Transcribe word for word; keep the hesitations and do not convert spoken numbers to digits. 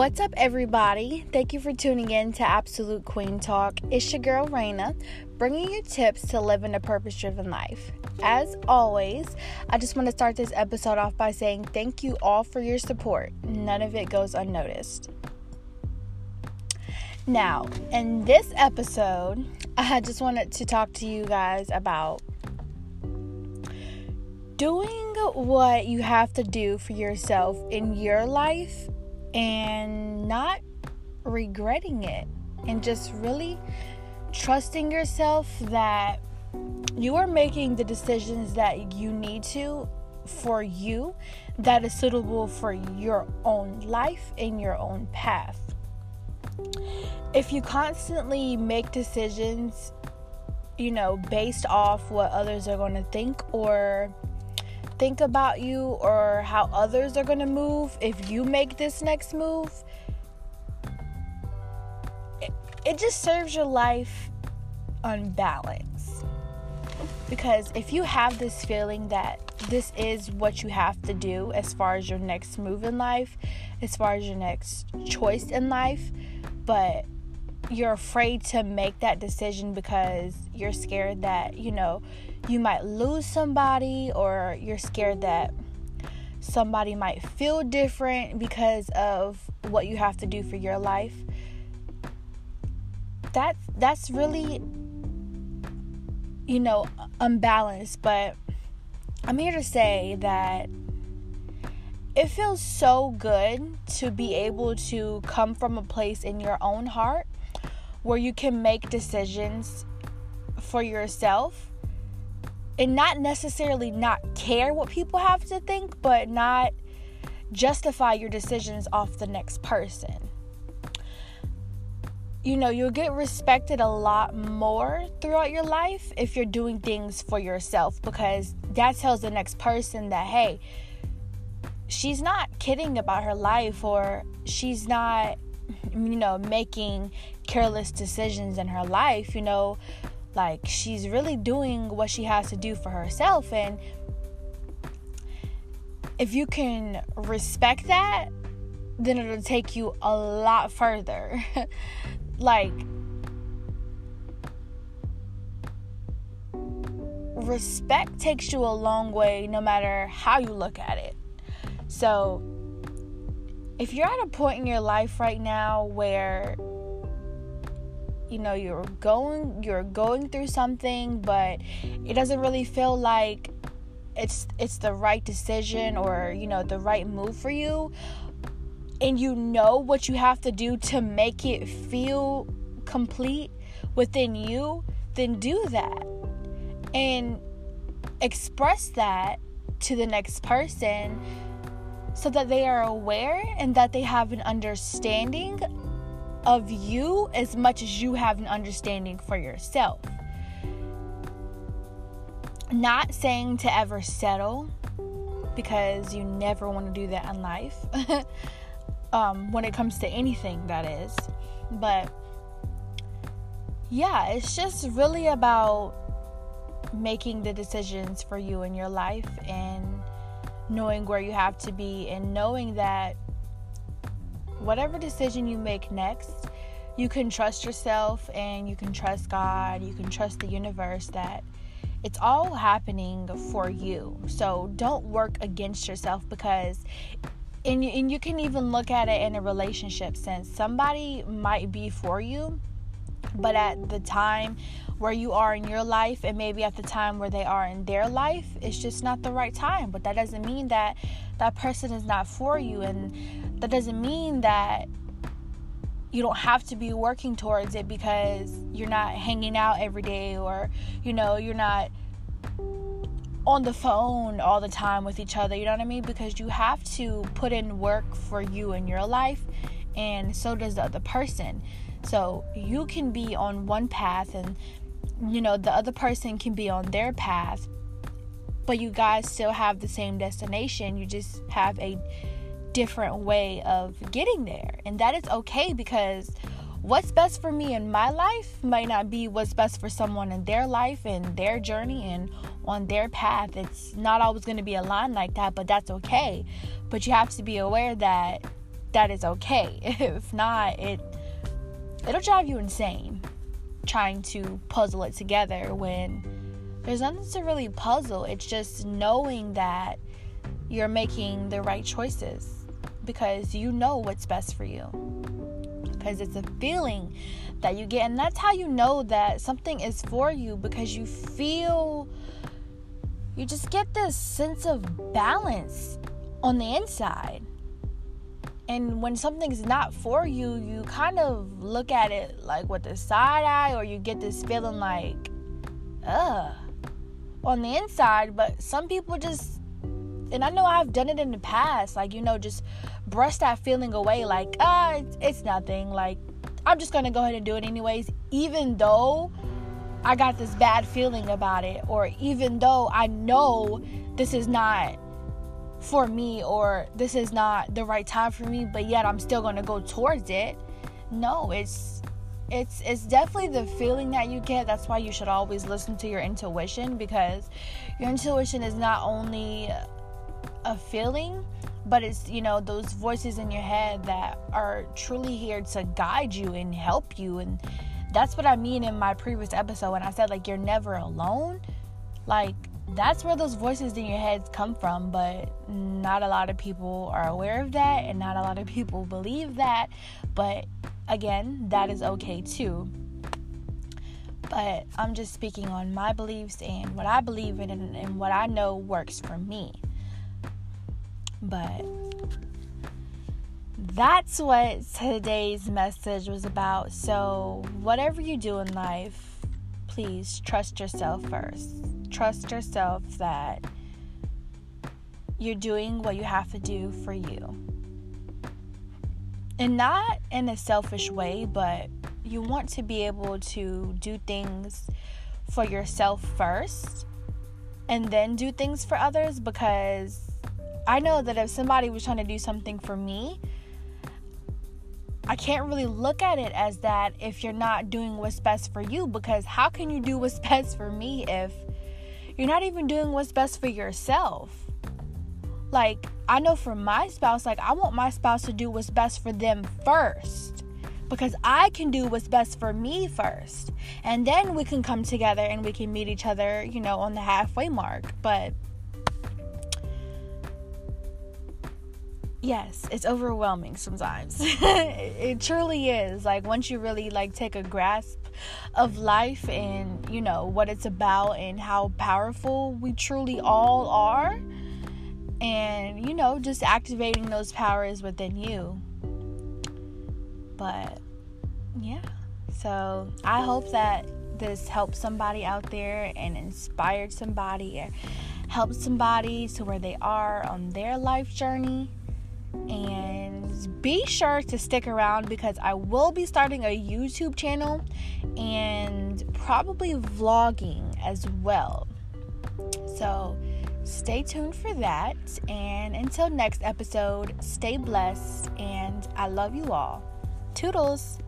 What's up, everybody? Thank you for tuning in to Absolute Queen Talk. It's your girl, Raina, bringing you tips to living a purpose-driven life. As always, I just want to start this episode off by saying thank you all for your support. None of it goes unnoticed. Now, in this episode, I just wanted to talk to you guys about doing what you have to do for yourself in your life and not regretting it, and just really trusting yourself that you are making the decisions that you need to for you, that is suitable for your own life and your own path. If you constantly make decisions, you know, based off what others are going to think or think about you, or how others are going to move if you make this next move, it, it just serves your life unbalanced. Because if you have this feeling that this is what you have to do as far as your next move in life, as far as your next choice in life, but you're afraid to make that decision because you're scared that, you know, you might lose somebody, or you're scared that somebody might feel different because of what you have to do for your life. That, that's really, you know, unbalanced. But I'm here to say that it feels so good to be able to come from a place in your own heart where you can make decisions for yourself and not necessarily not care what people have to think, but not justify your decisions off the next person. You know, you'll get respected a lot more throughout your life if you're doing things for yourself, because that tells the next person that, hey, she's not kidding about her life, or she's not, you know, making careless decisions in her life, you know. Like, she's really doing what she has to do for herself. And if you can respect that, then it'll take you a lot further. Like, respect takes you a long way no matter how you look at it. So, if you're at a point in your life right now where, you know, you're going you're going through something, but it doesn't really feel like it's it's the right decision, or, you know, the right move for you, and you know what you have to do to make it feel complete within you, then do that and express that to the next person so that they are aware and that they have an understanding of you as much as you have an understanding for yourself. Not saying to ever settle, because you never want to do that in life. um, when it comes to anything, that is. But yeah, it's just really about making the decisions for you in your life and knowing where you have to be, and knowing that whatever decision you make next, you can trust yourself, and you can trust God, you can trust the universe that it's all happening for you. So don't work against yourself, because and you, and you can even look at it in a relationship sense. Somebody might be for you, but at the time where you are in your life, and maybe at the time where they are in their life, it's just not the right time. But that doesn't mean that that person is not for you, and that doesn't mean that you don't have to be working towards it because you're not hanging out every day, or, you know, you're not on the phone all the time with each other, you know what I mean? Because you have to put in work for you in your life, and so does the other person. So you can be on one path, and, you know, the other person can be on their path, but you guys still have the same destination. You just have a different way of getting there. And that is okay, because what's best for me in my life might not be what's best for someone in their life and their journey and on their path. It's not always going to be aligned like that, but that's okay. But you have to be aware that that it's okay. If not, it it'll drive you insane trying to puzzle it together when there's nothing to really puzzle. It's just knowing that you're making the right choices because you know what's best for you, because it's a feeling that you get. And that's how you know that something is for you, because you feel, you just get this sense of balance on the inside. And when something's not for you, you kind of look at it like with a side eye, or you get this feeling like, ugh, on the inside. But some people just, and I know I've done it in the past, like, you know, just brush that feeling away like, ah, it's, it's nothing. Like, I'm just going to go ahead and do it anyways, even though I got this bad feeling about it, or even though I know this is not for me, or this is not the right time for me, but yet I'm still gonna go towards it. No, it's it's it's definitely the feeling that you get. That's why you should always listen to your intuition, because your intuition is not only a feeling, but it's, you know, those voices in your head that are truly here to guide you and help you. And that's what I mean in my previous episode when I said, like, you're never alone. Like, that's where those voices in your heads come from, but not a lot of people are aware of that, and not a lot of people believe that. But again, that is okay too. But I'm just speaking on my beliefs and what I believe in, and, and what I know works for me. But that's what today's message was about. So whatever you do in life, please trust yourself first. Trust yourself that you're doing what you have to do for you. And not in a selfish way, but you want to be able to do things for yourself first and then do things for others, because I know that if somebody was trying to do something for me, I can't really look at it as that if you're not doing what's best for you, because how can you do what's best for me if you're not even doing what's best for yourself? Like, I know for my spouse, like, I want my spouse to do what's best for them first, because I can do what's best for me first, and then we can come together and we can meet each other, you know, on the halfway mark. But yes, it's overwhelming sometimes. It truly is. Like, once you really, like, take a grasp of life and, you know, what it's about and how powerful we truly all are, and, you know, just activating those powers within you. But yeah, so I hope that this helped somebody out there and inspired somebody and helped somebody to where they are on their life journey. And be sure to stick around, because I will be starting a YouTube channel and probably vlogging as well. So stay tuned for that. And until next episode, stay blessed, and I love you all. Toodles.